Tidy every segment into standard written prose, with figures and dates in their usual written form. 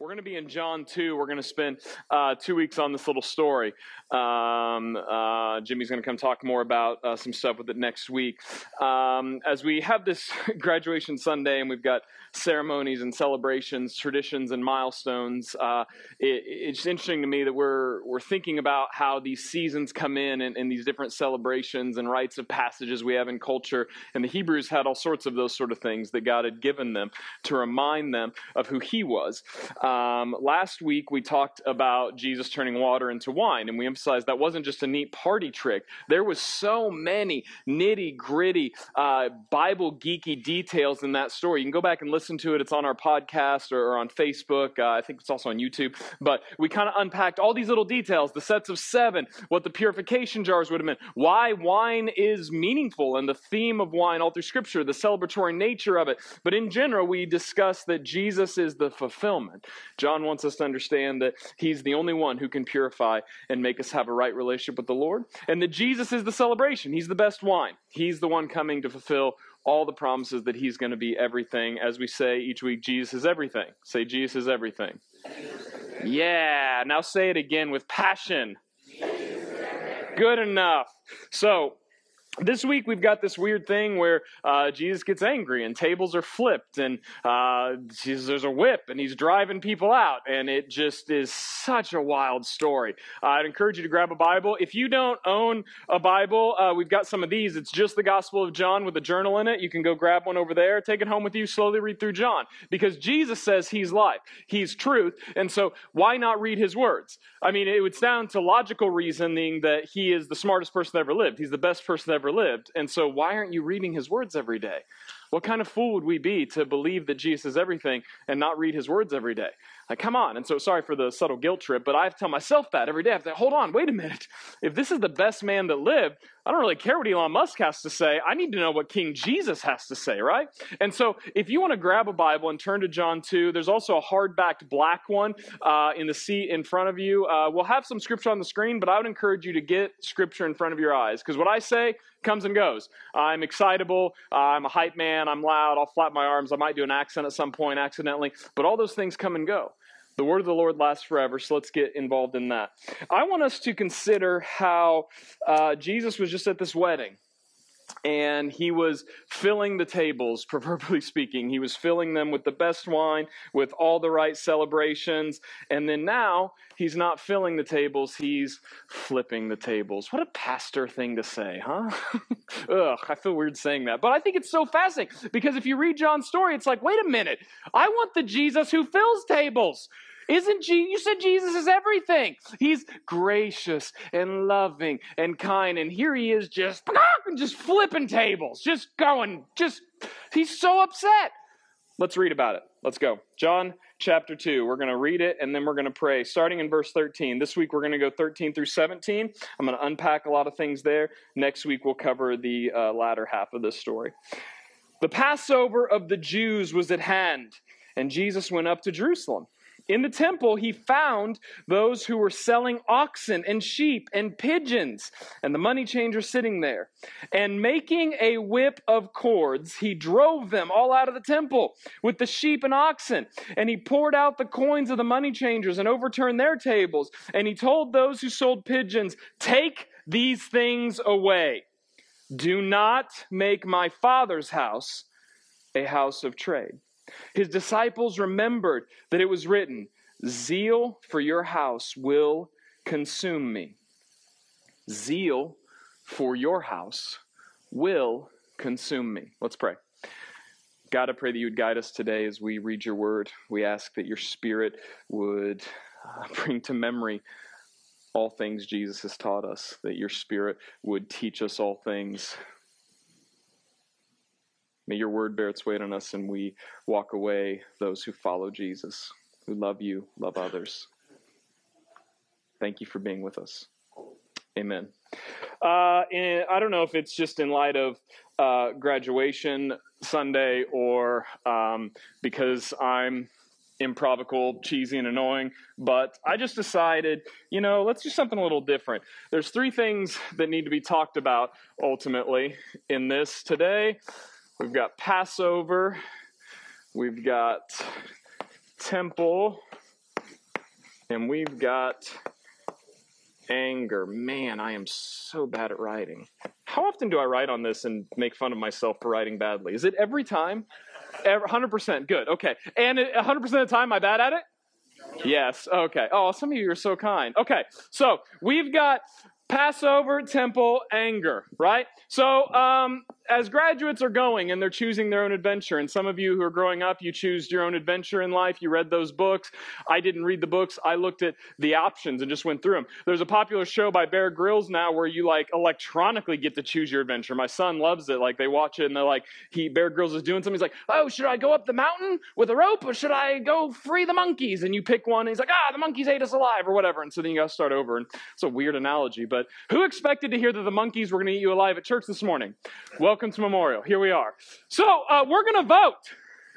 We're going to be in John 2. We're going to spend 2 weeks on this little story. Jimmy's going to come talk more about some stuff with it next week. As we have this graduation Sunday and we've got ceremonies and celebrations, traditions and milestones, it's interesting to me that we're thinking about how these seasons come in and these different celebrations and rites of passages we have in culture. And the Hebrews had all sorts of those sort of things that God had given them to remind them of who he was. Last week, we talked about Jesus turning water into wine, and we emphasized that wasn't just a neat party trick. There was so many nitty-gritty, Bible geeky details in that story. You can go back and listen to it. It's on our podcast or on Facebook. I think it's also on YouTube. But we kind of unpacked all these little details, the sets of seven, what the purification jars would have meant, why wine is meaningful, and the theme of wine all through Scripture, the celebratory nature of it. But in general, we discussed that Jesus is the fulfillment. John wants us to understand that he's the only one who can purify and make us have a right relationship with the Lord, and that Jesus is the celebration. He's the best wine. He's the one coming to fulfill all the promises that he's going to be everything. As we say each week, Jesus is everything. Say, Jesus is everything. Yeah. Now say it again with passion. Good enough. So, this week, we've got this weird thing where Jesus gets angry and tables are flipped and there's a whip and he's driving people out. And it just is such a wild story. I'd encourage you to grab a Bible. If you don't own a Bible, we've got some of these. It's just the Gospel of John with a journal in it. You can go grab one over there. Take it home with you. Slowly read through John. Because Jesus says he's life. He's truth. And so why not read his words? I mean, it would sound to logical reasoning that he is the smartest person that ever lived. He's the best person that ever lived. And so why aren't you reading his words every day? What kind of fool would we be to believe that Jesus is everything and not read his words every day? Like, come on. And so, sorry for the subtle guilt trip, but I have to tell myself that every day. I have to, hold on, wait a minute. If this is the best man that lived, I don't really care what Elon Musk has to say. I need to know what King Jesus has to say, right? And so, if you want to grab a Bible and turn to John 2, there's also a hardbacked black one in the seat in front of you. We'll have some scripture on the screen, but I would encourage you to get scripture in front of your eyes, because what I say comes and goes. I'm excitable. I'm a hype man. I'm loud. I'll flap my arms. I might do an accent at some point accidentally, but all those things come and go. The word of the Lord lasts forever, so let's get involved in that. I want us to consider how Jesus was just at this wedding, and he was filling the tables, proverbially speaking. He was filling them with the best wine, with all the right celebrations, and then now he's not filling the tables, he's flipping the tables. What a pastor thing to say, huh? Ugh, I feel weird saying that, but I think it's so fascinating, because if you read John's story, it's like, wait a minute, I want the Jesus who fills tables. You said Jesus is everything. He's gracious and loving and kind. And here he is just flipping tables, he's so upset. Let's read about it. Let's go. John chapter 2. We're going to read it, and then we're going to pray, starting in verse 13. This week, we're going to go 13 through 17. I'm going to unpack a lot of things there. Next week, we'll cover the latter half of this story. The Passover of the Jews was at hand, and Jesus went up to Jerusalem. In the temple, he found those who were selling oxen and sheep and pigeons, and the money changer sitting there. And making a whip of cords, he drove them all out of the temple with the sheep and oxen. And he poured out the coins of the money changers and overturned their tables. And he told those who sold pigeons, "Take these things away. Do not make my Father's house a house of trade." His disciples remembered that it was written, "Zeal for your house will consume me." Zeal for your house will consume me. Let's pray. God, I pray that you would guide us today as we read your word. We ask that your Spirit would bring to memory all things Jesus has taught us, that your Spirit would teach us all things. May your word bear its weight on us, and we walk away those who follow Jesus, who love you, love others. Thank you for being with us. Amen. And I don't know if it's just in light of graduation Sunday or because I'm improvical, cheesy, and annoying, but I just decided, let's do something a little different. There's three things that need to be talked about ultimately in this today. We've got Passover, we've got temple, And we've got anger. Man, I am so bad at writing. How often do I write on this and make fun of myself for writing badly? Is it every time? 100%. Good. Okay. And 100% of the time, am I bad at it? Yes. Okay. Oh, some of you are so kind. Okay. So we've got Passover, temple, anger, right? So as graduates are going and they're choosing their own adventure, and some of you who are growing up, you choose your own adventure in life. You read those books. I didn't read the books. I looked at the options and just went through them. There's a popular show by Bear Grylls now where you like electronically get to choose your adventure. My son loves it. Like they watch it and they're like, Bear Grylls is doing something. He's like, oh, should I go up the mountain with a rope or should I go free the monkeys? And you pick one and he's like, ah, the monkeys ate us alive or whatever. And so then you gotta start over. And it's a weird analogy, but who expected to hear that the monkeys were going to eat you alive at church this morning? Welcome to Memorial. Here we are. So we're going to vote.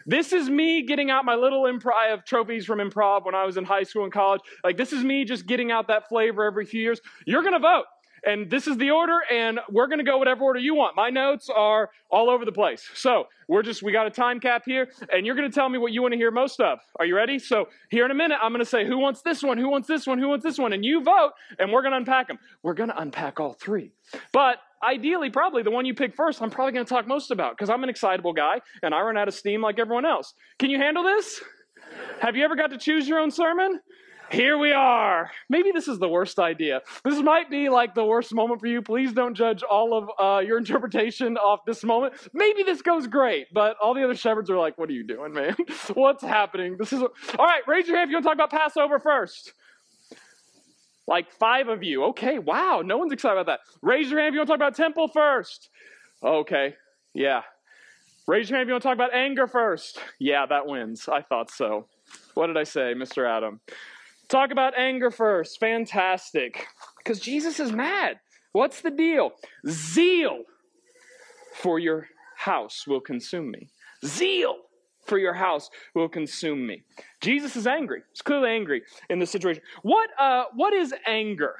This is me getting out my little improv. I have trophies from improv when I was in high school and college. Like this is me just getting out that flavor every few years. You're going to vote. And this is the order, and we're going to go whatever order you want. My notes are all over the place. So we got a time cap here, and you're going to tell me what you want to hear most of. Are you ready? So here in a minute, I'm going to say, who wants this one? Who wants this one? Who wants this one? And you vote, and we're going to unpack them. We're going to unpack all three. But ideally, probably the one you pick first, I'm probably going to talk most about because I'm an excitable guy, and I run out of steam like everyone else. Can you handle this? Have you ever got to choose your own sermon? Here we are. Maybe this is the worst idea. This might be like the worst moment for you. Please don't judge all of your interpretation off this moment. Maybe this goes great, but all the other shepherds are like, what are you doing, man? What's happening? All right, raise your hand if you want to talk about Passover first. Like 5 of you. Okay, wow, no one's excited about that. Raise your hand if you want to talk about temple first. Okay, yeah. Raise your hand if you want to talk about anger first. Yeah, that wins. I thought so. What did I say, Mr. Adam? Talk about anger first. Fantastic. Because Jesus is mad. What's the deal? Zeal for your house will consume me. Zeal for your house will consume me. Jesus is angry. He's clearly angry in this situation. What is anger?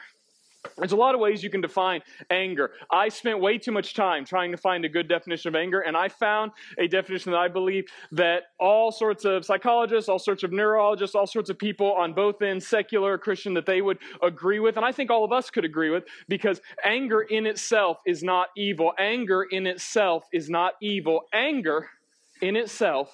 There's a lot of ways you can define anger. I spent way too much time trying to find a good definition of anger, and I found a definition that I believe that all sorts of psychologists, all sorts of neurologists, all sorts of people on both ends, secular, Christian, that they would agree with, and I think all of us could agree with, because anger in itself is not evil. Anger in itself is not evil. Anger in itself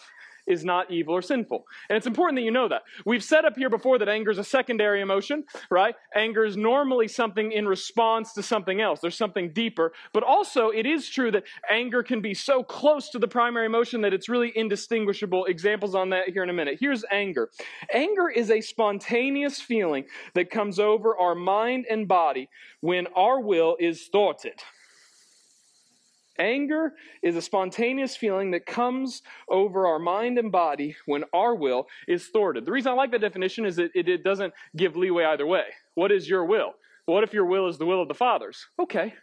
is not evil or sinful. And it's important that you know that. We've said up here before that anger is a secondary emotion, right? Anger is normally something in response to something else. There's something deeper. But also, it is true that anger can be so close to the primary emotion that it's really indistinguishable. Examples on that here in a minute. Here's anger. Anger is a spontaneous feeling that comes over our mind and body when our will is thwarted. Anger is a spontaneous feeling that comes over our mind and body when our will is thwarted. The reason I like that definition is that it doesn't give leeway either way. What is your will? What if your will is the will of the Father's? Okay,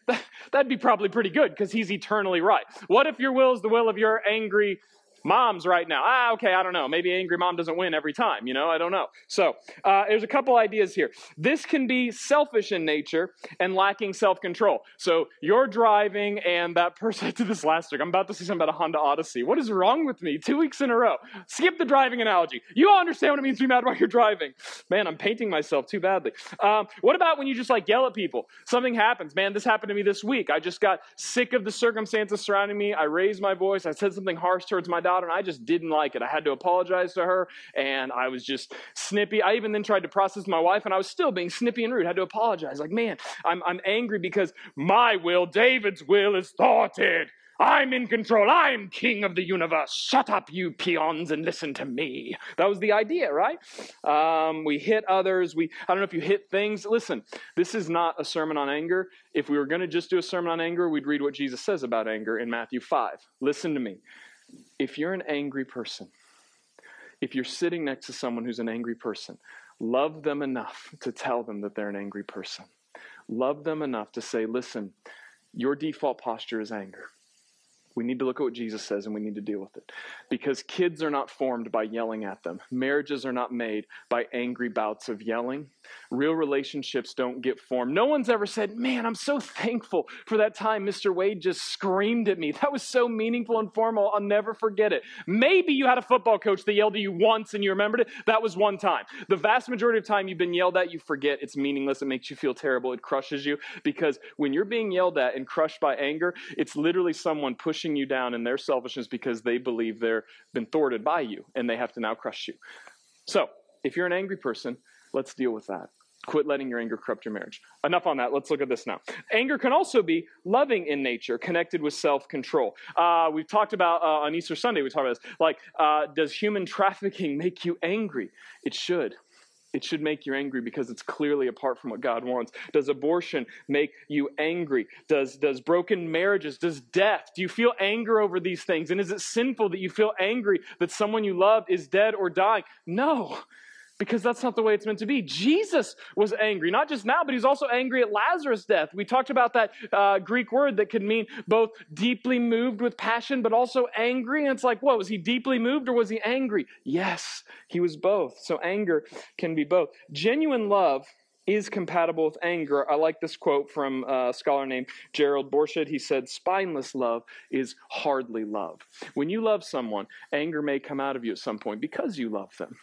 that'd be probably pretty good because he's eternally right. What if your will is the will of your angry moms right now? Ah, okay, I don't know. Maybe angry mom doesn't win every time, you know? I don't know. So there's a couple ideas here. This can be selfish in nature and lacking self-control. So you're driving and that person, I did this last week. I'm about to say something about a Honda Odyssey. What is wrong with me? 2 weeks in a row. Skip the driving analogy. You all understand what it means to be mad while you're driving. Man, I'm painting myself too badly. What about when you just like yell at people? Something happens. Man, this happened to me this week. I just got sick of the circumstances surrounding me. I raised my voice. I said something harsh towards my daughter, and I just didn't like it. I had to apologize to her, and I was just snippy. I even then tried to process my wife, and I was still being snippy and rude. I had to apologize. Like, man, I'm angry because my will, David's will, is thwarted. I'm in control. I'm king of the universe. Shut up, you peons, and listen to me. That was the idea, right? We hit others. I don't know if you hit things. Listen, this is not a sermon on anger. If we were going to just do a sermon on anger, we'd read what Jesus says about anger in Matthew 5. Listen to me. If you're an angry person, if you're sitting next to someone who's an angry person, love them enough to tell them that they're an angry person. Love them enough to say, listen, your default posture is anger. We need to look at what Jesus says and we need to deal with it. Because kids are not formed by yelling at them. Marriages are not made by angry bouts of yelling. Real relationships don't get formed. No one's ever said, man, I'm so thankful for that time Mr. Wade just screamed at me. That was so meaningful and formal. I'll never forget it. Maybe you had a football coach that yelled at you once and you remembered it. That was one time. The vast majority of time you've been yelled at, you forget. It's meaningless. It makes you feel terrible. It crushes you. Because when you're being yelled at and crushed by anger, it's literally someone pushing you down in their selfishness because they believe they've been thwarted by you and they have to now crush you. So if you're an angry person, let's deal with that. Quit letting your anger corrupt your marriage. Enough on that. Let's look at this now. Anger can also be loving in nature, connected with self-control. We've talked about on Easter Sunday, we talked about this. Like, does human trafficking make you angry? It should. It should make you angry because it's clearly apart from what God wants. Does abortion make you angry? Does broken marriages, does death, do you feel anger over these things? And is it sinful that you feel angry that someone you loved is dead or dying? No, because that's not the way it's meant to be. Jesus was angry, not just now, but he's also angry at Lazarus' death. We talked about that Greek word that could mean both deeply moved with passion, but also angry. And it's like, what, was he deeply moved or was he angry? Yes, he was both. So anger can be both. Genuine love is compatible with anger. I like this quote from a scholar named Gerald Borchett. He said, spineless love is hardly love. When you love someone, anger may come out of you at some point because you love them.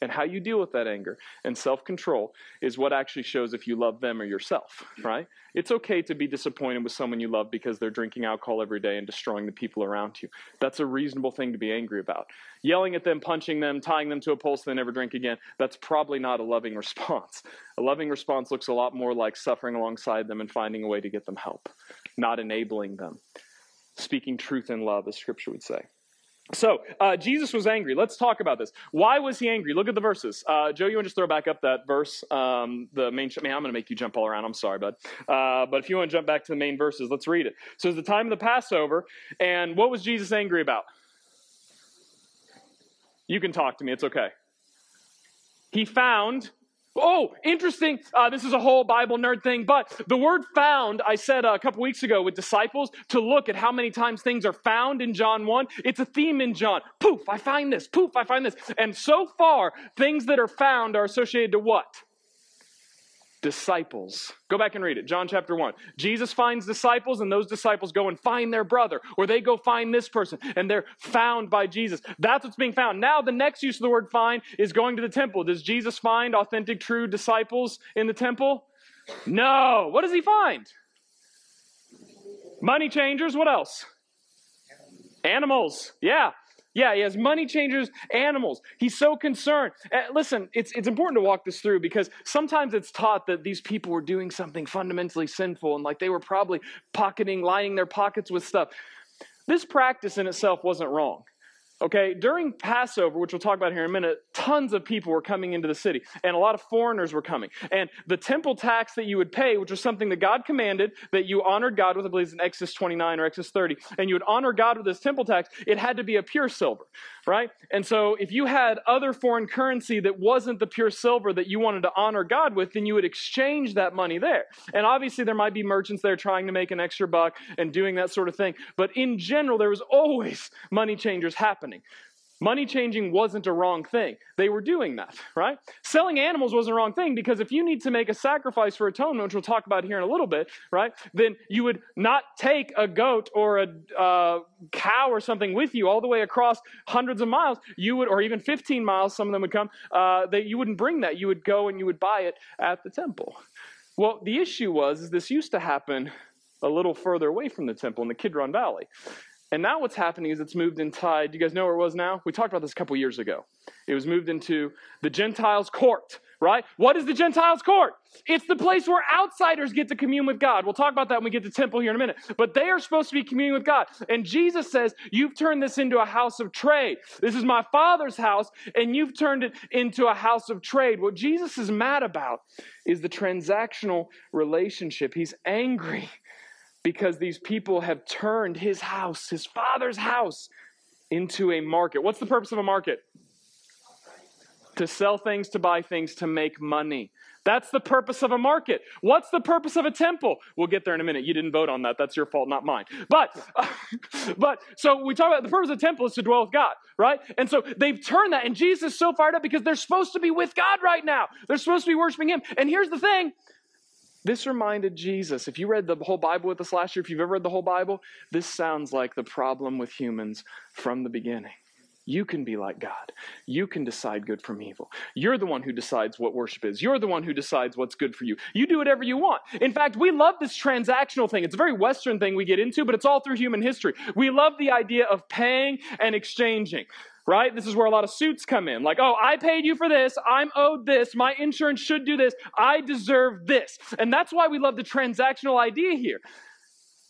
And how you deal with that anger and self-control is what actually shows if you love them or yourself, right? It's okay to be disappointed with someone you love because they're drinking alcohol every day and destroying the people around you. That's a reasonable thing to be angry about. Yelling at them, punching them, tying them to a pole so they never drink again, that's probably not a loving response. A loving response looks a lot more like suffering alongside them and finding a way to get them help, not enabling them. Speaking truth in love, as Scripture would say. So, Jesus was angry. Let's talk about this. Why was he angry? Look at the verses. Joe, you want to just throw back up that verse? The main, man, I'm going to make you jump all around. I'm sorry, bud. But if you want to jump back to the main verses, let's read it. So, it's the time of the Passover, and what was Jesus angry about? You can talk to me. It's okay. He found... Oh, interesting. This is a whole Bible nerd thing, but the word found, I said a couple weeks ago with disciples to look at how many times things are found in John 1. It's a theme in John. Poof, I find this. Poof, I find this. And so far, things that are found are associated to what? Disciples. Go back and read it. John chapter 1. Jesus finds disciples and those disciples go and find their brother or they go find this person and they're found by Jesus. That's what's being found. Now the next use of the word find is going to the temple. Does Jesus find authentic, true disciples in the temple? No. What does he find? Money changers. What else? Animals. Yeah. Yeah, he has money changers, animals. He's so concerned. Listen, it's important to walk this through because sometimes it's taught that these people were doing something fundamentally sinful and like they were probably lining their pockets with stuff. This practice in itself wasn't wrong. Okay, during Passover, which we'll talk about here in a minute, tons of people were coming into the city, and a lot of foreigners were coming. And the temple tax that you would pay, which was something that God commanded, that you honored God with, I believe it's in Exodus 29 or Exodus 30, and you would honor God with this temple tax, it had to be a pure silver, right? And so if you had other foreign currency that wasn't the pure silver that you wanted to honor God with, then you would exchange that money there. And obviously there might be merchants there trying to make an extra buck and doing that sort of thing. But in general, there was always money changers happening. Money changing wasn't a wrong thing. They were doing that, right? Selling animals wasn't a wrong thing because if you need to make a sacrifice for atonement, which we'll talk about here in a little bit, right? Then you would not take a goat or a cow or something with you all the way across hundreds of miles. You would, or even 15 miles, some of them would come, that you wouldn't bring that. You would go and you would buy it at the temple. Well, the issue was, is this used to happen a little further away from the temple in the Kidron Valley. And now what's happening is it's moved inside. Do you guys know where it was now? We talked about this a couple years ago. It was moved into the Gentiles' court, right? What is the Gentiles' court? It's the place where outsiders get to commune with God. We'll talk about that when we get to temple here in a minute. But they are supposed to be communing with God. And Jesus says, you've turned this into a house of trade. This is my Father's house, and you've turned it into a house of trade. What Jesus is mad about is the transactional relationship. He's angry because these people have turned his house, his Father's house, into a market. What's the purpose of a market? to sell things, to buy things, to make money. That's the purpose of a market. What's the purpose of a temple? We'll get there in a minute. You didn't vote on that. That's your fault, not mine. But so we talk about the purpose of the temple is to dwell with God, right? And so they've turned that, and Jesus is so fired up because they're supposed to be with God right now. They're supposed to be worshiping him. And here's the thing. This reminded Jesus, if you read the whole Bible with us last year, if you've ever read the whole Bible, this sounds like the problem with humans from the beginning. You can be like God. You can decide good from evil. You're the one who decides what worship is. You're the one who decides what's good for you. You do whatever you want. In fact, we love this transactional thing. It's a very Western thing we get into, but it's all through human history. We love the idea of paying and exchanging, right? This is where a lot of suits come in. Like, oh, I paid you for this. I'm owed this. My insurance should do this. I deserve this. And that's why we love the transactional idea here.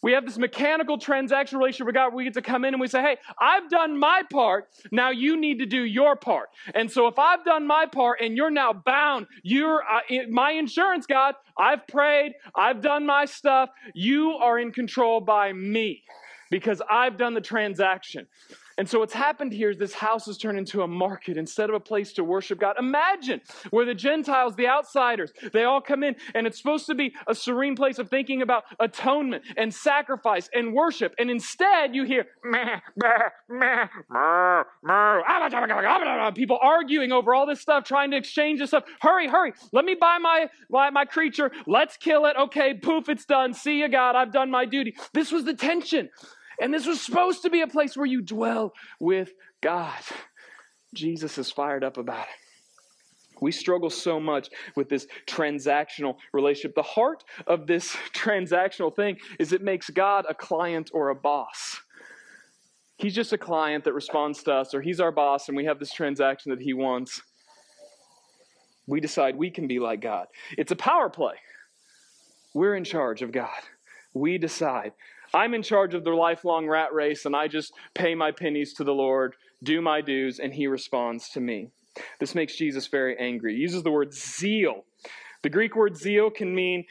We have this mechanical transactional relationship with God where we get to come in and we say, hey, I've done my part. Now you need to do your part. And so if I've done my part and you're now bound, you're my insurance, God, I've prayed, I've done my stuff. You are in control by me because I've done the transaction. And so what's happened here is this house has turned into a market instead of a place to worship God. Imagine where the Gentiles, the outsiders, they all come in, and it's supposed to be a serene place of thinking about atonement and sacrifice and worship. And instead you hear people arguing over all this stuff, trying to exchange this stuff. Hurry, hurry. Let me buy my creature. Let's kill it. Okay, poof, it's done. See you, God. I've done my duty. This was the tension. And this was supposed to be a place where you dwell with God. Jesus is fired up about it. We struggle so much with this transactional relationship. The heart of this transactional thing is it makes God a client or a boss. He's just a client that responds to us, or he's our boss, and we have this transaction that he wants. We decide we can be like God. It's a power play. We're in charge of God. We decide. I'm in charge of the lifelong rat race, and I just pay my pennies to the Lord, do my dues, and he responds to me. This makes Jesus very angry. He uses the word zeal. The Greek word zeal can mean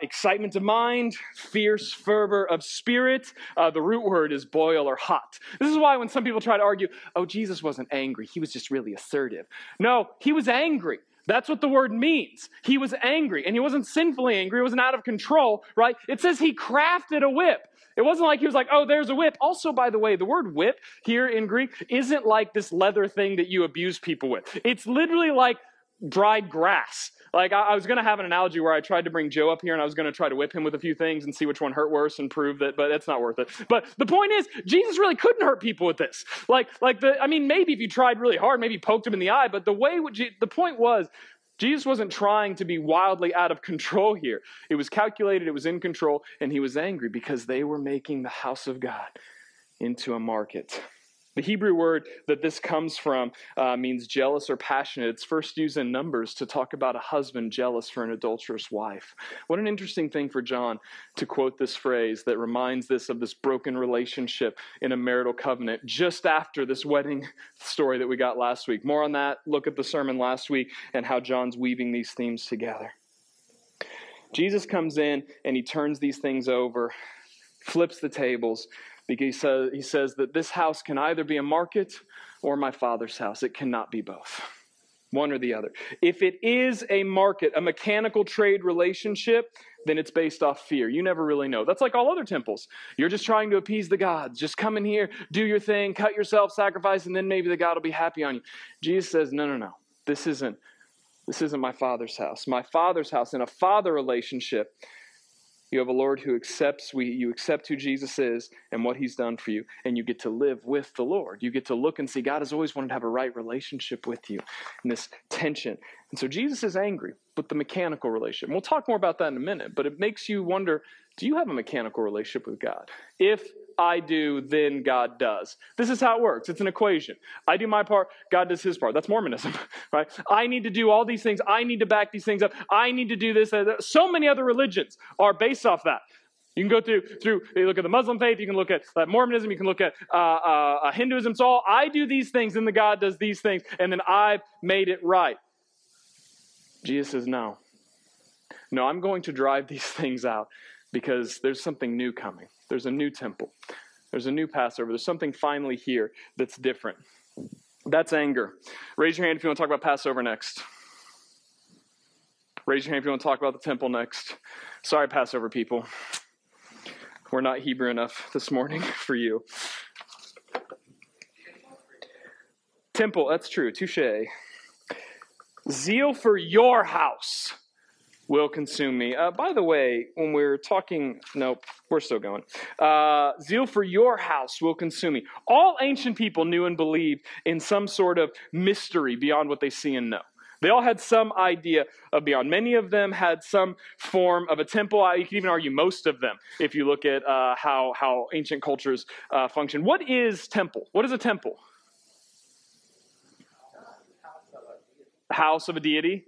excitement of mind, fierce fervor of spirit. The root word is boil or hot. This is why when some people try to argue, oh, Jesus wasn't angry. He was just really assertive. No, he was angry. That's what the word means. He was angry, and he wasn't sinfully angry. He wasn't out of control, right? It says he crafted a whip. It wasn't like he was like, oh, there's a whip. Also, by the way, the word whip here in Greek isn't like this leather thing that you abuse people with. It's literally like dried grass. Like I was going to have an analogy where I tried to bring Joe up here and I was going to try to whip him with a few things and see which one hurt worse and prove that, but that's not worth it. But the point is, Jesus really couldn't hurt people with this. Maybe if you tried really hard, maybe poked him in the eye, but the point was, Jesus wasn't trying to be wildly out of control here. It was calculated, it was in control, and he was angry because they were making the house of God into a market. The Hebrew word that this comes from means jealous or passionate. It's first used in Numbers to talk about a husband jealous for an adulterous wife. What an interesting thing for John to quote this phrase that reminds this of this broken relationship in a marital covenant just after this wedding story that we got last week. More on that, look at the sermon last week and how John's weaving these themes together. Jesus comes in and he turns these things over, flips the tables, because he says that this house can either be a market or my Father's house. It cannot be both, one or the other. If it is a market, a mechanical trade relationship, then it's based off fear. You never really know. That's like all other temples. You're just trying to appease the gods. Just come in here, do your thing, cut yourself, sacrifice, and then maybe the God will be happy on you. Jesus says, no. This isn't my Father's house. My Father's house, in a father relationship, you have a Lord who accepts, you accept who Jesus is and what he's done for you, and you get to live with the Lord. You get to look and see God has always wanted to have a right relationship with you in this tension. And so Jesus is angry with the mechanical relationship. And we'll talk more about that in a minute, but it makes you wonder, do you have a mechanical relationship with God? If I do, then God does. This is how it works. It's an equation. I do my part, God does his part. That's Mormonism, right? I need to do all these things. I need to back these things up. I need to do this. So many other religions are based off that. You can go through, you look at the Muslim faith, you can look at Mormonism, you can look at Hinduism. It's all, I do these things, and the God does these things, and then I've made it right. Jesus says, no, I'm going to drive these things out because there's something new coming. There's a new temple. There's a new Passover. There's something finally here that's different. That's anger. Raise your hand if you want to talk about Passover next. Raise your hand if you want to talk about the temple next. Sorry, Passover people. We're not Hebrew enough this morning for you. Temple, that's true. Touche. Zeal for your house will consume me. By the way, when we're talking, nope, we're still going. Zeal for your house will consume me. All ancient people knew and believed in some sort of mystery beyond what they see and know. They all had some idea of beyond. Many of them had some form of a temple. You can even argue most of them if you look at how ancient cultures function. What is temple? What is a temple? House of a deity.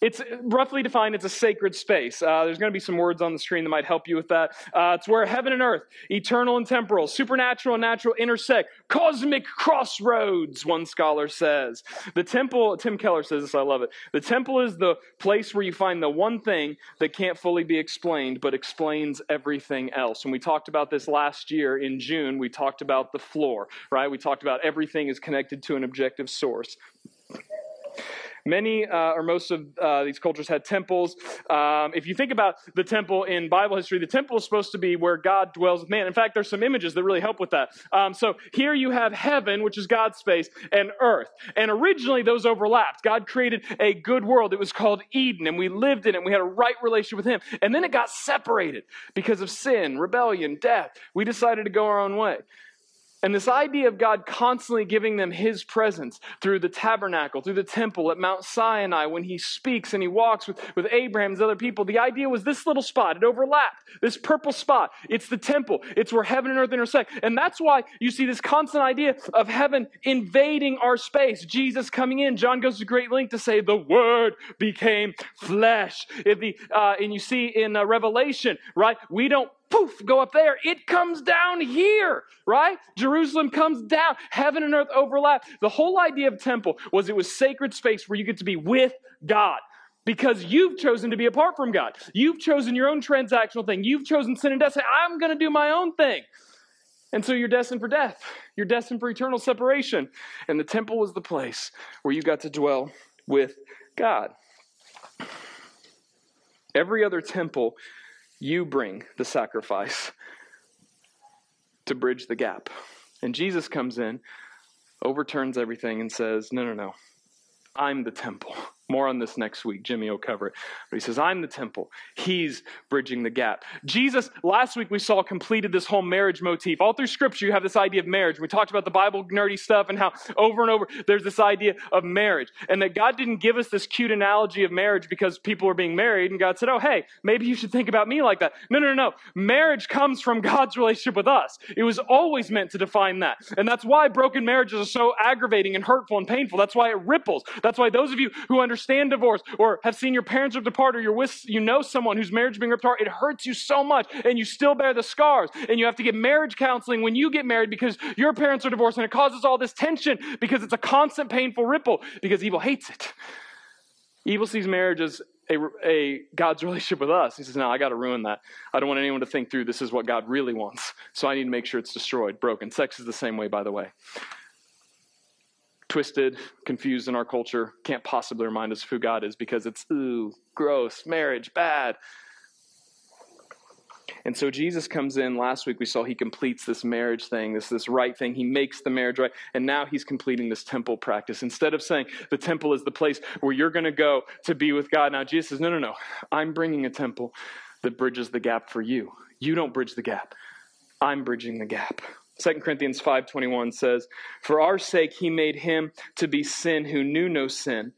It's roughly defined, it's a sacred space. There's going to be some words on the screen that might help you with that. It's where heaven and earth, eternal and temporal, supernatural and natural intersect. Cosmic crossroads, one scholar says. The temple, Tim Keller says this, I love it. The temple is the place where you find the one thing that can't fully be explained, but explains everything else. And we talked about this last year in June. We talked about the floor, right? We talked about everything is connected to an objective source. Many or most of these cultures had temples. If you think about the temple in Bible history, the temple is supposed to be where God dwells with man. In fact, there's some images that really help with that. So here you have heaven, which is God's space, and earth. And originally those overlapped. God created a good world. It was called Eden, and we lived in it, and we had a right relationship with him. And then it got separated because of sin, rebellion, death. We decided to go our own way. And this idea of God constantly giving them his presence through the tabernacle, through the temple at Mount Sinai, when he speaks and he walks with Abraham and other people, the idea was this little spot. It overlapped. This purple spot. It's the temple. It's where heaven and earth intersect. And that's why you see this constant idea of heaven invading our space. Jesus coming in. John goes to great length to say, the word became flesh. And you see in Revelation, right, we don't poof, go up there. It comes down here, right? Jerusalem comes down. Heaven and earth overlap. The whole idea of temple was it was sacred space where you get to be with God because you've chosen to be apart from God. You've chosen your own transactional thing. You've chosen sin and death. Say, I'm going to do my own thing. And so you're destined for death. You're destined for eternal separation. And the temple was the place where you got to dwell with God. Every other temple, you bring the sacrifice to bridge the gap. And Jesus comes in, overturns everything and says, no, no, no, I'm the temple. More on this next week. Jimmy will cover it. But he says, I'm the temple. He's bridging the gap. Jesus, last week we saw, completed this whole marriage motif. All through Scripture, you have this idea of marriage. We talked about the Bible nerdy stuff and how over and over there's this idea of marriage. And that God didn't give us this cute analogy of marriage because people are being married. And God said, oh, hey, maybe you should think about me like that. No, no, no, no. Marriage comes from God's relationship with us. It was always meant to define that. And that's why broken marriages are so aggravating and hurtful and painful. That's why it ripples. That's why those of you who understand divorce or have seen your parents ripped apart or you're with, you know, someone whose marriage being ripped apart, it hurts you so much and you still bear the scars and you have to get marriage counseling when you get married because your parents are divorced and it causes all this tension because it's a constant painful ripple because evil hates it. Evil sees marriage as a God's relationship with us. He says, no, I got to ruin that. I don't want anyone to think through this is what God really wants. So I need to make sure it's destroyed, broken. Sex is the same way, by the way. Twisted, confused in our culture, can't possibly remind us of who God is because it's, ooh, gross, marriage, bad. And so Jesus comes in. Last week we saw he completes this marriage thing, this right thing. He makes the marriage right. And now he's completing this temple practice. Instead of saying the temple is the place where you're going to go to be with God. Now Jesus says, no, no, no. I'm bringing a temple that bridges the gap for you. You don't bridge the gap. I'm bridging the gap. 2 Corinthians 5:21 says, for our sake he made him to be sin who knew no sin,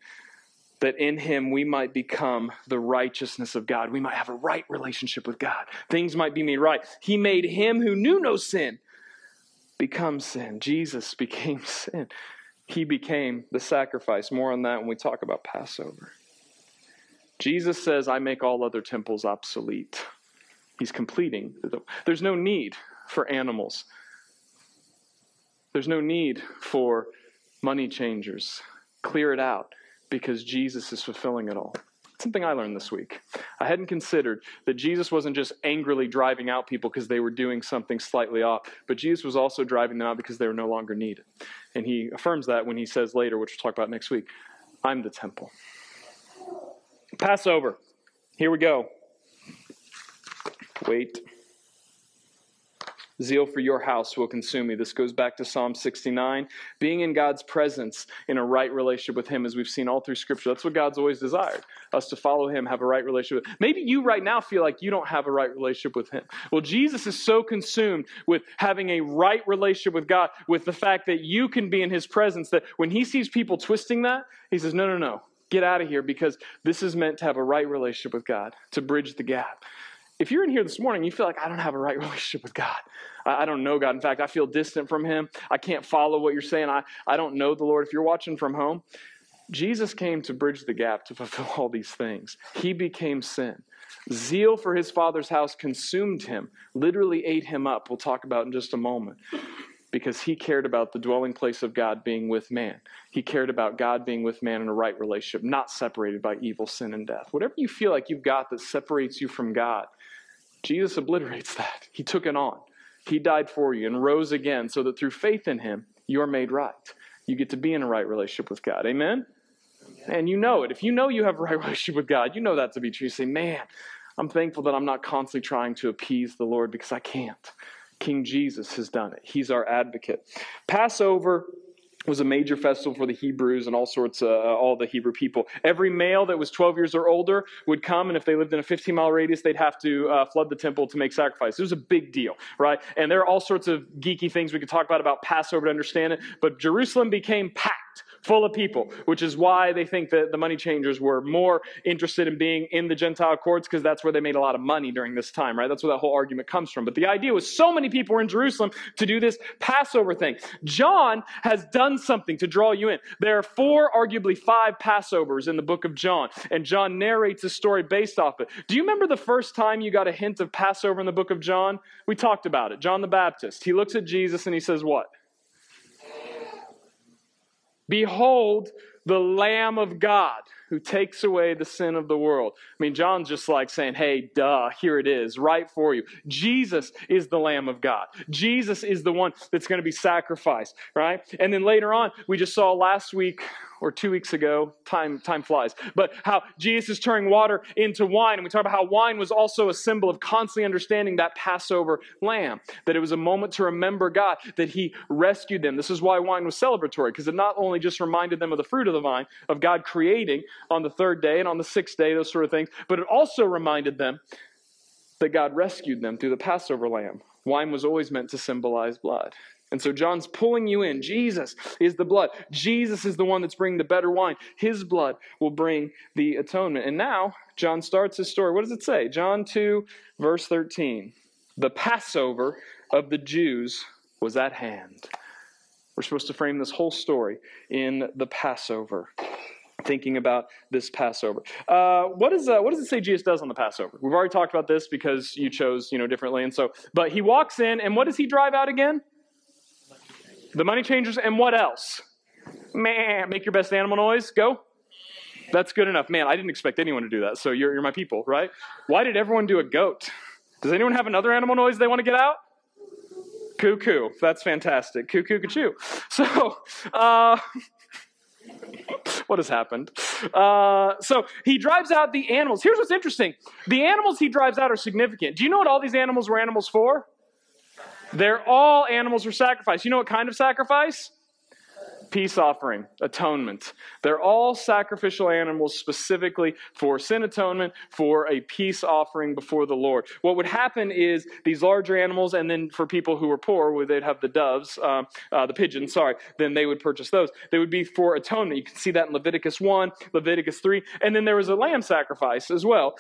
that in him we might become the righteousness of God. We might have a right relationship with God. Things might be made right. He made him who knew no sin become sin. Jesus became sin. He became the sacrifice. More on that when we talk about Passover. Jesus says, I make all other temples obsolete. He's completing. There's no need for animals. There's no need for money changers. Clear it out because Jesus is fulfilling it all. Something I learned this week. I hadn't considered that Jesus wasn't just angrily driving out people because they were doing something slightly off, but Jesus was also driving them out because they were no longer needed. And he affirms that when he says later, which we'll talk about next week, I'm the temple. Passover. Here we go. Wait. Zeal for your house will consume me. This goes back to Psalm 69. Being in God's presence in a right relationship with him, as we've seen all through Scripture. That's what God's always desired, us to follow him, have a right relationship with him. Maybe you right now feel like you don't have a right relationship with him. Well, Jesus is so consumed with having a right relationship with God, with the fact that you can be in his presence, that when he sees people twisting that, he says, no, no, no, get out of here, because this is meant to have a right relationship with God, to bridge the gap. If you're in here this morning, you feel like, I don't have a right relationship with God. I don't know God. In fact, I feel distant from him. I can't follow what you're saying. I don't know the Lord. If you're watching from home, Jesus came to bridge the gap, to fulfill all these things. He became sin. Zeal for his Father's house consumed him, literally ate him up. We'll talk about in just a moment. Because he cared about the dwelling place of God being with man. He cared about God being with man in a right relationship, not separated by evil, sin, and death. Whatever you feel like you've got that separates you from God, Jesus obliterates that. He took it on. He died for you and rose again so that through faith in him, you're made right. You get to be in a right relationship with God. Amen? And you know it. If you know you have a right relationship with God, you know that to be true. You say, man, I'm thankful that I'm not constantly trying to appease the Lord, because I can't. King Jesus has done it. He's our advocate. Passover was a major festival for the Hebrews and all sorts of all the Hebrew people. Every male that was 12 years or older would come, and if they lived in a 15-mile radius, they'd have to flood the temple to make sacrifices. It was a big deal, right? And there are all sorts of geeky things we could talk about Passover to understand it, but Jerusalem became packed full of people, which is why they think that the money changers were more interested in being in the Gentile courts, because that's where they made a lot of money during this time, right? That's where that whole argument comes from. But the idea was so many people were in Jerusalem to do this Passover thing. John has done something to draw you in. There are four, arguably five Passovers in the book of John, and John narrates a story based off it. Do you remember the first time you got a hint of Passover in the book of John? We talked about it. John the Baptist. He looks at Jesus and he says what? Behold, the Lamb of God who takes away the sin of the world. I mean, John's just like saying, hey, duh, here it is, right for you. Jesus is the Lamb of God. Jesus is the one that's going to be sacrificed, right? And then later on, we just saw last week or 2 weeks ago, time flies, but how Jesus is turning water into wine. And we talk about how wine was also a symbol of constantly understanding that Passover lamb, that it was a moment to remember God, that he rescued them. This is why wine was celebratory, because it not only just reminded them of the fruit of the vine, of God creating on the third day and on the sixth day, those sort of things, but it also reminded them that God rescued them through the Passover lamb. Wine was always meant to symbolize blood. And so John's pulling you in. Jesus is the blood. Jesus is the one that's bringing the better wine. His blood will bring the atonement. And now John starts his story. What does it say? John 2, verse 13. The Passover of the Jews was at hand. We're supposed to frame this whole story in the Passover, thinking about this Passover. What does it say Jesus does on the Passover? We've already talked about this because you chose, differently. And so, but he walks in, and what does he drive out again? The money changers, and what else? Man, make your best animal noise. Go. That's good enough. Man, I didn't expect anyone to do that, so you're my people, right? Why did everyone do a goat? Does anyone have another animal noise they want to get out? Cuckoo. That's fantastic. Cuckoo, cuckoo. So, what has happened? So he drives out the animals. Here's what's interesting. The animals he drives out are significant. Do you know what all these animals were animals for? They're all animals for sacrifice. You know what kind of sacrifice? Peace offering, atonement. They're all sacrificial animals specifically for sin atonement, for a peace offering before the Lord. What would happen is these larger animals, and then for people who were poor, where they'd have the doves, the pigeons, then they would purchase those. They would be for atonement. You can see that in Leviticus 1, Leviticus 3, and then there was a lamb sacrifice as well.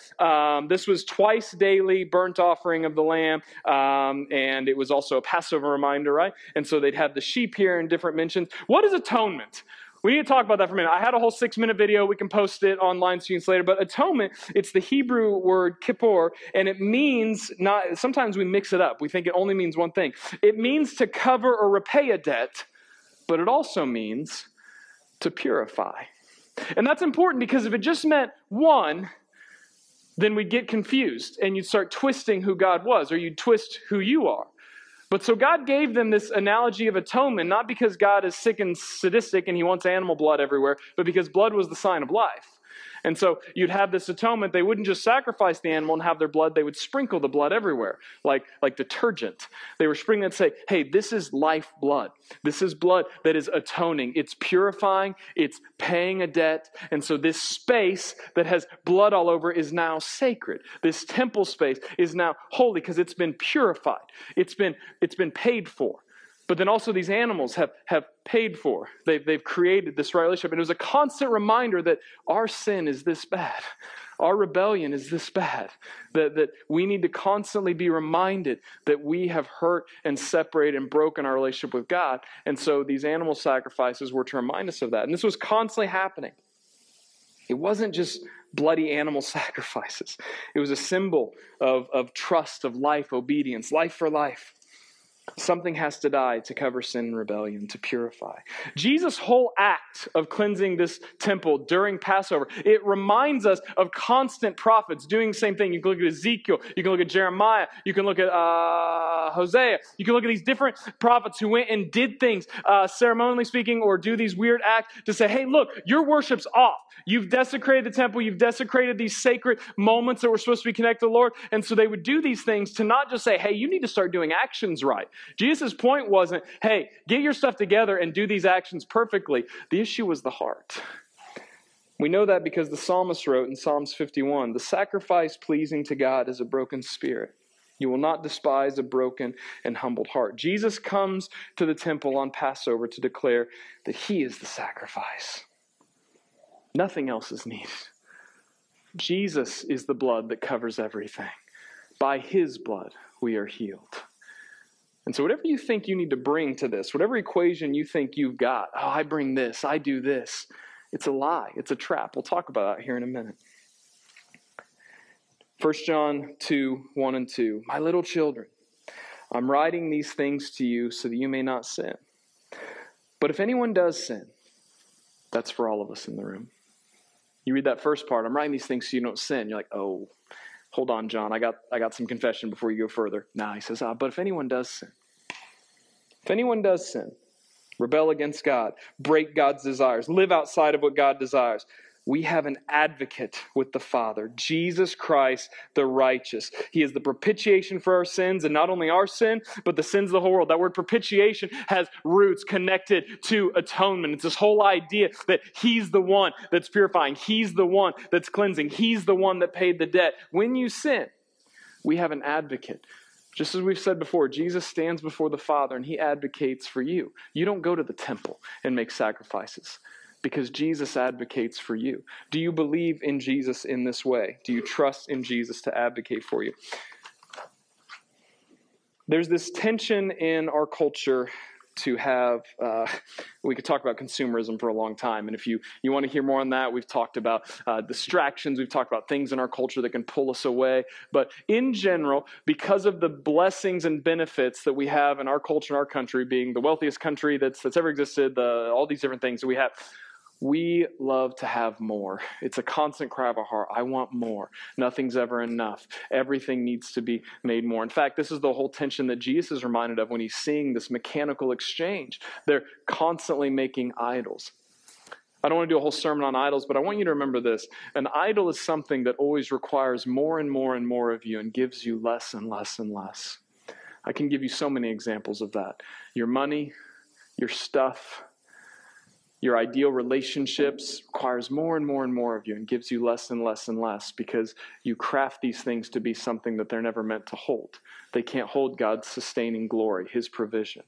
This was twice daily burnt offering of the lamb, and it was also a Passover reminder, right? And so they'd have the sheep here in different mentions. What is atonement? We need to talk about that for a minute. I had a whole 6-minute video. We can post it online so you can see it later. But atonement, it's the Hebrew word kippur, and it means not. Sometimes we mix it up. We think it only means one thing. It means to cover or repay a debt, but it also means to purify. And that's important, because if it just meant one, then we'd get confused and you'd start twisting who God was, or you'd twist who you are. But so God gave them this analogy of atonement, not because God is sick and sadistic and he wants animal blood everywhere, but because blood was the sign of life. And so you'd have this atonement. They wouldn't just sacrifice the animal and have their blood. They would sprinkle the blood everywhere, like detergent. They were sprinkling it and say, hey, this is life blood. This is blood that is atoning. It's purifying. It's paying a debt. And so this space that has blood all over is now sacred. This temple space is now holy because it's been purified. It's been paid for. But then also these animals have paid for. They've created this right relationship. And it was a constant reminder that our sin is this bad. Our rebellion is this bad. That we need to constantly be reminded that we have hurt and separated and broken our relationship with God. And so these animal sacrifices were to remind us of that. And this was constantly happening. It wasn't just bloody animal sacrifices. It was a symbol of trust, of life, obedience, life for life. Something has to die to cover sin and rebellion, to purify. Jesus' whole act of cleansing this temple during Passover, it reminds us of constant prophets doing the same thing. You can look at Ezekiel. You can look at Jeremiah. You can look at Hosea. You can look at these different prophets who went and did things, ceremonially speaking, or do these weird acts to say, hey, look, your worship's off. You've desecrated the temple. You've desecrated these sacred moments that were supposed to be connected to the Lord. And so they would do these things to not just say, hey, you need to start doing actions right. Jesus' point wasn't, hey, get your stuff together and do these actions perfectly. The issue was the heart. We know that because the psalmist wrote in Psalms 51, the sacrifice pleasing to God is a broken spirit. You will not despise a broken and humbled heart. Jesus comes to the temple on Passover to declare that he is the sacrifice. Nothing else is needed. Jesus is the blood that covers everything. By his blood, we are healed. And so whatever you think you need to bring to this, whatever equation you think you've got, oh, I bring this, I do this, it's a lie, it's a trap. We'll talk about that here in a minute. 1 John 2, 1 and 2, my little children, I'm writing these things to you so that you may not sin. But if anyone does sin, that's for all of us in the room. You read that first part, I'm writing these things so you don't sin. You're like, oh, hold on, John, I got some confession before you go further. Now he says, but if anyone does sin, rebel against God, break God's desires, live outside of what God desires, we have an advocate with the Father, Jesus Christ, the righteous. He is the propitiation for our sins, and not only our sin, but the sins of the whole world. That word propitiation has roots connected to atonement. It's this whole idea that he's the one that's purifying. He's the one that's cleansing. He's the one that paid the debt. When you sin, we have an advocate. Just as we've said before, Jesus stands before the Father, and he advocates for you. You don't go to the temple and make sacrifices, because Jesus advocates for you. Do you believe in Jesus in this way? Do you trust in Jesus to advocate for you? There's this tension in our culture to have, we could talk about consumerism for a long time. And if you want to hear more on that, we've talked about distractions. We've talked about things in our culture that can pull us away. But in general, because of the blessings and benefits that we have in our culture, in our country, being the wealthiest country that's ever existed, all these different things that we have, we love to have more. It's a constant cry of our heart. I want more. Nothing's ever enough. Everything needs to be made more. In fact, this is the whole tension that Jesus is reminded of when he's seeing this mechanical exchange. They're constantly making idols. I don't want to do a whole sermon on idols, but I want you to remember this. An idol is something that always requires more and more and more of you and gives you less and less and less. I can give you so many examples of that. Your money, your stuff, your ideal relationships requires more and more and more of you and gives you less and less and less because you craft these things to be something that they're never meant to hold. They can't hold God's sustaining glory, his provision.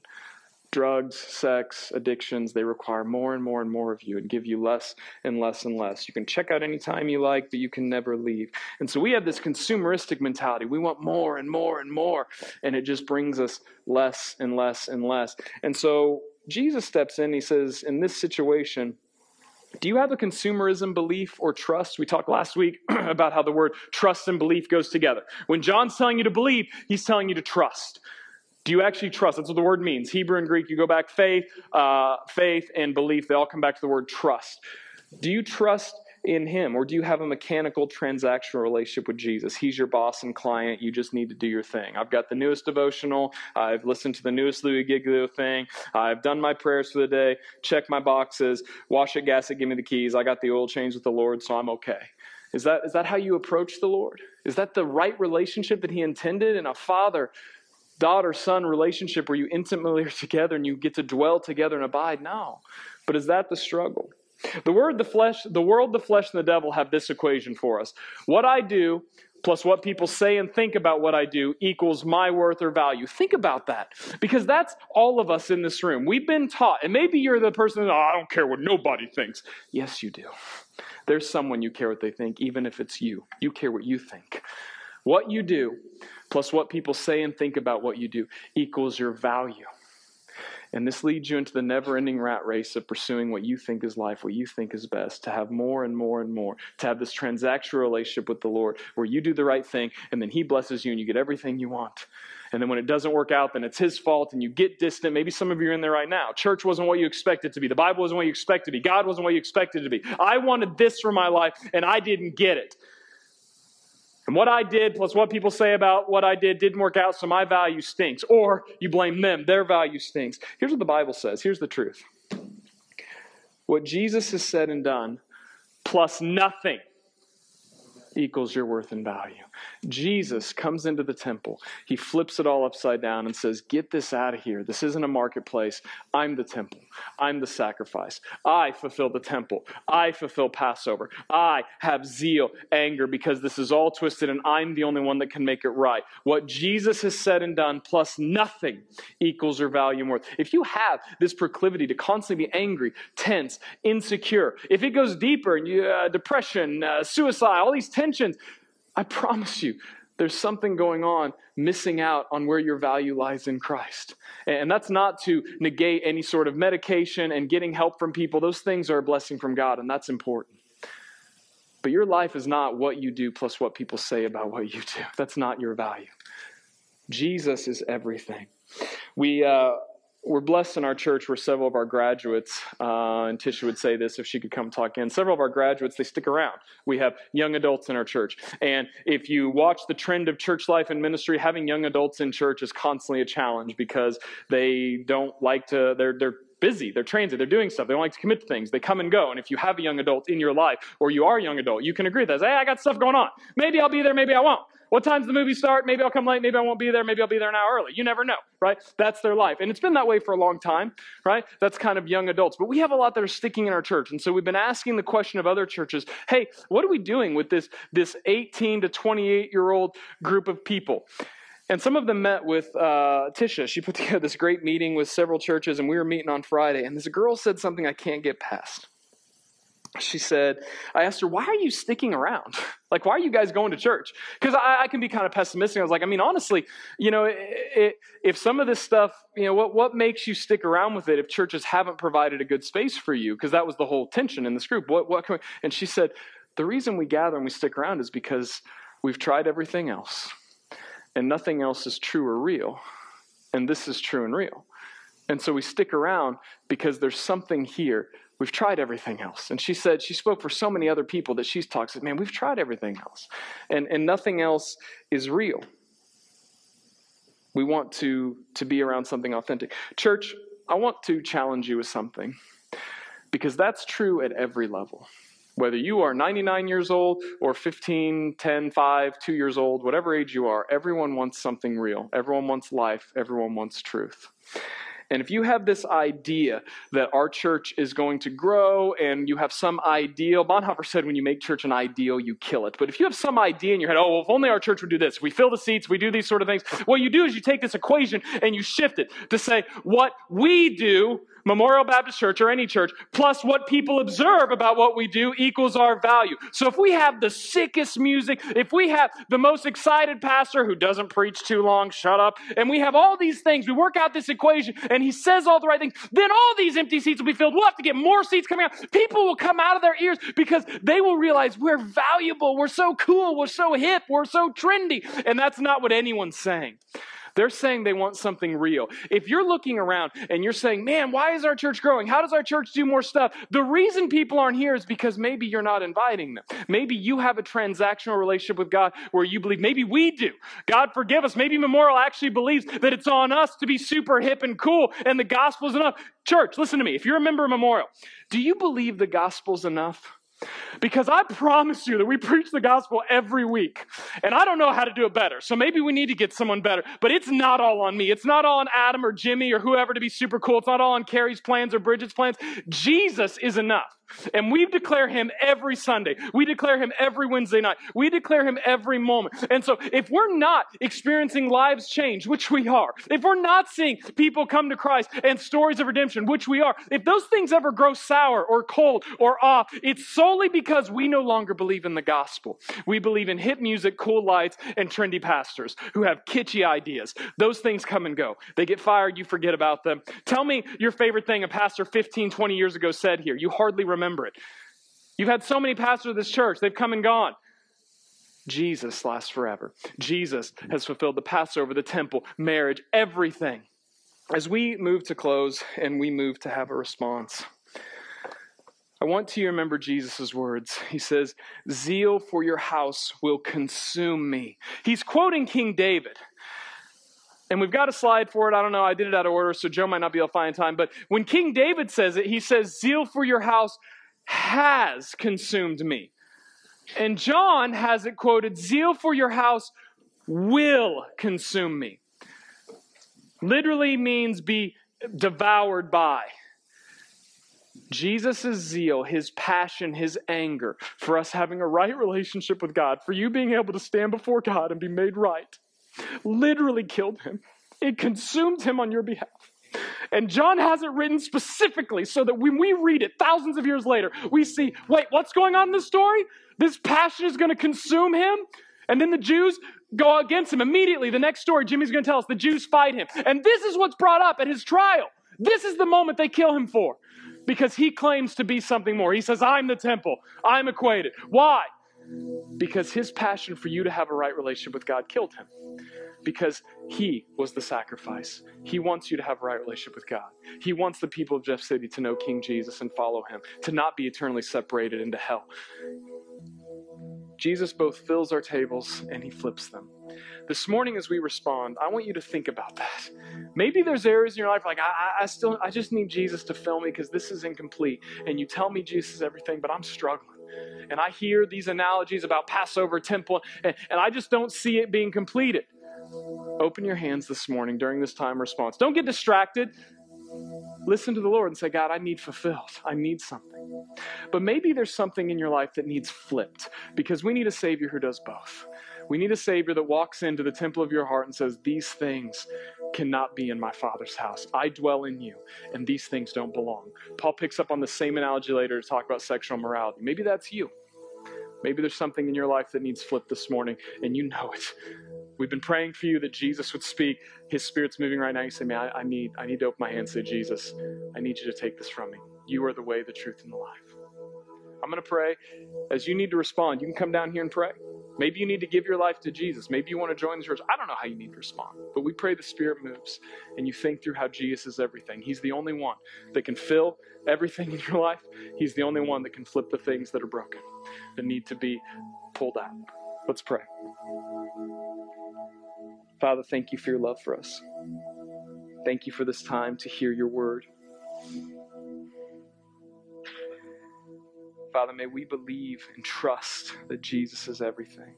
Drugs, sex, addictions, they require more and more and more of you and give you less and less and less. You can check out anytime you like, but you can never leave. And so we have this consumeristic mentality. We want more and more and more, and it just brings us less and less and less. And so Jesus steps in, he says, in this situation, do you have a consumerism belief or trust? We talked last week about how the word trust and belief goes together. When John's telling you to believe, he's telling you to trust. Do you actually trust? That's what the word means. Hebrew and Greek, you go back, faith and belief, they all come back to the word trust. Do you trust in him? Or do you have a mechanical transactional relationship with Jesus? He's your boss and client. You just need to do your thing. I've got the newest devotional. I've listened to the newest Louis Giglio thing. I've done my prayers for the day. Check my boxes. Wash it, gas it, give me the keys. I got the oil change with the Lord, so I'm okay. Is that how you approach the Lord? Is that the right relationship that he intended in a father-daughter-son relationship where you intimately are together and you get to dwell together and abide? No. But is that the struggle? The word, the flesh, the world, the flesh, and the devil have this equation for us. What I do plus what people say and think about what I do equals my worth or value. Think about that, because that's all of us in this room. We've been taught, and maybe you're the person that, oh, I don't care what nobody thinks. Yes, you do. There's someone you care what they think, even if it's you. You care what you think. What you do plus what people say and think about what you do equals your value. And this leads you into the never-ending rat race of pursuing what you think is life, what you think is best, to have more and more and more, to have this transactional relationship with the Lord where you do the right thing and then he blesses you and you get everything you want. And then when it doesn't work out, then it's his fault and you get distant. Maybe some of you are in there right now. Church wasn't what you expected to be. The Bible wasn't what you expected to be. God wasn't what you expected to be. I wanted this for my life and I didn't get it. And what I did plus what people say about what I did didn't work out, so my value stinks. Or you blame them, their value stinks. Here's what the Bible says. Here's the truth. What Jesus has said and done plus nothing equals your worth and value. Jesus comes into the temple. He flips it all upside down and says, get this out of here. This isn't a marketplace. I'm the temple. I'm the sacrifice. I fulfill the temple. I fulfill Passover. I have zeal, anger, because this is all twisted and I'm the only one that can make it right. What Jesus has said and done plus nothing equals your value and worth. If you have this proclivity to constantly be angry, tense, insecure, if it goes deeper, and you, depression, suicide, all these tensions, I promise you, there's something going on, missing out on where your value lies in Christ. And that's not to negate any sort of medication and getting help from people. Those things are a blessing from God, and that's important. But your life is not what you do plus what people say about what you do. That's not your value. Jesus is everything. We're blessed in our church where several of our graduates, and Tisha would say this if she could come talk in, several of our graduates, they stick around. We have young adults in our church. And if you watch the trend of church life and ministry, having young adults in church is constantly a challenge because they don't like to, they're busy, they're transient, they're doing stuff. They don't like to commit to things. They come and go. And if you have a young adult in your life or you are a young adult, you can agree with that. Say, hey, I got stuff going on. Maybe I'll be there, maybe I won't. What time's the movie start? Maybe I'll come late. Maybe I won't be there. Maybe I'll be there an hour early. You never know, right? That's their life. And it's been that way for a long time, right? That's kind of young adults. But we have a lot that are sticking in our church. And so we've been asking the question of other churches, hey, what are we doing with this 18 to 28-year-old group of people? And some of them met with Tisha. She put together this great meeting with several churches, and we were meeting on Friday. And this girl said something I can't get past. She said, I asked her, why are you sticking around? Like, why are you guys going to church? Because I can be kind of pessimistic. I was like, I mean, honestly, you know, if some of this stuff, you know, what makes you stick around with it if churches haven't provided a good space for you? Because that was the whole tension in this group. What can we? And she said, the reason we gather and we stick around is because we've tried everything else and nothing else is true or real. And this is true and real. And so we stick around because there's something here. We've tried everything else. And she said, she spoke for so many other people that she's talked to, man, we've tried everything else. And nothing else is real. We want to be around something authentic. Church, I want to challenge you with something, because that's true at every level. Whether you are 99 years old or 15, 10, 5, 2 years old, whatever age you are, everyone wants something real. Everyone wants life. Everyone wants truth. And if you have this idea that our church is going to grow and you have some ideal, Bonhoeffer said when you make church an ideal, you kill it. But if you have some idea in your head, oh, well, if only our church would do this, we fill the seats, we do these sort of things. What you do is you take this equation and you shift it to say what we do, Memorial Baptist Church or any church, plus what people observe about what we do equals our value. So if we have the sickest music, if we have the most excited pastor who doesn't preach too long, shut up, and we have all these things, we work out this equation, and he says all the right things, then all these empty seats will be filled. We'll have to get more seats coming out. People will come out of their ears because they will realize we're valuable, we're so cool, we're so hip, we're so trendy. And that's not what anyone's saying. They're saying they want something real. If you're looking around and you're saying, man, why is our church growing? How does our church do more stuff? The reason people aren't here is because maybe you're not inviting them. Maybe you have a transactional relationship with God where you believe, maybe we do. God forgive us. Maybe Memorial actually believes that it's on us to be super hip and cool and the gospel's enough. Church, listen to me. If you're a member of Memorial, do you believe the gospel's enough? Because I promise you that we preach the gospel every week. And I don't know how to do it better. So maybe we need to get someone better. But it's not all on me. It's not all on Adam or Jimmy or whoever to be super cool. It's not all on Carrie's plans or Bridget's plans. Jesus is enough. And we declare him every Sunday. We declare him every Wednesday night. We declare him every moment. And so if we're not experiencing lives change, which we are, if we're not seeing people come to Christ and stories of redemption, which we are, if those things ever grow sour or cold or off, it's solely because we no longer believe in the gospel. We believe in hip music, cool lights, and trendy pastors who have kitschy ideas. Those things come and go. They get fired, you forget about them. Tell me your favorite thing a pastor 15, 20 years ago said here. You hardly remember it. You've had so many pastors of this church. They've come and gone. Jesus lasts forever. Jesus has fulfilled the Passover, the temple, marriage, everything. As we move to close and we move to have a response, I want you to remember Jesus' words. He says, zeal for your house will consume me. He's quoting King David. And we've got a slide for it. I don't know. I did it out of order, so Joe might not be able to find time. But when King David says it, he says, zeal for your house has consumed me. And John has it quoted, zeal for your house will consume me. Literally means be devoured by. Jesus' zeal, his passion, his anger for us having a right relationship with God, for you being able to stand before God and be made right, literally killed him. It consumed him on your behalf. And John has it written specifically so that when we read it thousands of years later, we see, wait, what's going on in this story? This passion is going to consume him. And then the Jews go against him immediately. The next story, Jimmy's going to tell us, the Jews fight him. And this is what's brought up at his trial. This is the moment they kill him for, because he claims to be something more. He says, I'm the temple. I'm equated. Why? Because his passion for you to have a right relationship with God killed him. Because he was the sacrifice. He wants you to have a right relationship with God. He wants the people of Jeff City to know King Jesus and follow him, to not be eternally separated into hell. Jesus both fills our tables and he flips them. This morning as we respond, I want you to think about that. Maybe there's areas in your life like, I just need Jesus to fill me because this is incomplete. And you tell me Jesus is everything, but I'm struggling. And I hear these analogies about Passover, temple, and I just don't see it being completed. Open your hands this morning during this time response. Don't get distracted. Listen to the Lord and say, God, I need fulfilled. I need something. But maybe there's something in your life that needs flipped, because we need a Savior who does both. We need a Savior that walks into the temple of your heart and says, these things cannot be in my Father's house. I dwell in you, and these things don't belong. Paul picks up on the same analogy later to talk about sexual morality. Maybe that's you. Maybe there's something in your life that needs flipped this morning, and you know it. We've been praying for you that Jesus would speak. His Spirit's moving right now. You say, man, I need to open my hand and say, Jesus, I need you to take this from me. You are the way, the truth, and the life. I'm going to pray. As you need to respond, you can come down here and pray. Maybe you need to give your life to Jesus. Maybe you want to join the church. I don't know how you need to respond, but we pray the Spirit moves and you think through how Jesus is everything. He's the only one that can fill everything in your life. He's the only one that can flip the things that are broken, that need to be pulled out. Let's pray. Father, thank you for your love for us. Thank you for this time to hear your word. Father, may we believe and trust that Jesus is everything.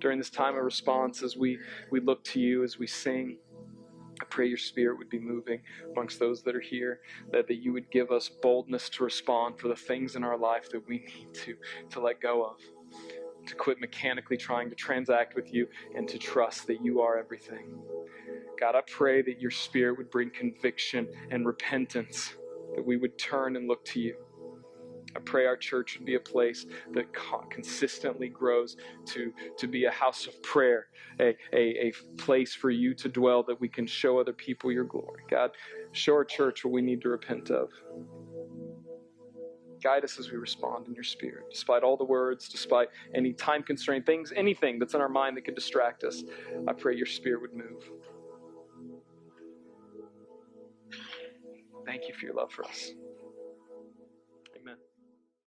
During this time of response, as we look to you, as we sing, I pray your Spirit would be moving amongst those that are here, that you would give us boldness to respond for the things in our life that we need to let go of, to quit mechanically trying to transact with you, and to trust that you are everything. God, I pray that your Spirit would bring conviction and repentance, that we would turn and look to you. I pray our church would be a place that consistently grows to be a house of prayer, a place for you to dwell, that we can show other people your glory. God, show our church what we need to repent of. Guide us as we respond in your Spirit. Despite all the words, despite any time constraint, anything that's in our mind that could distract us, I pray your Spirit would move. you for your love for us.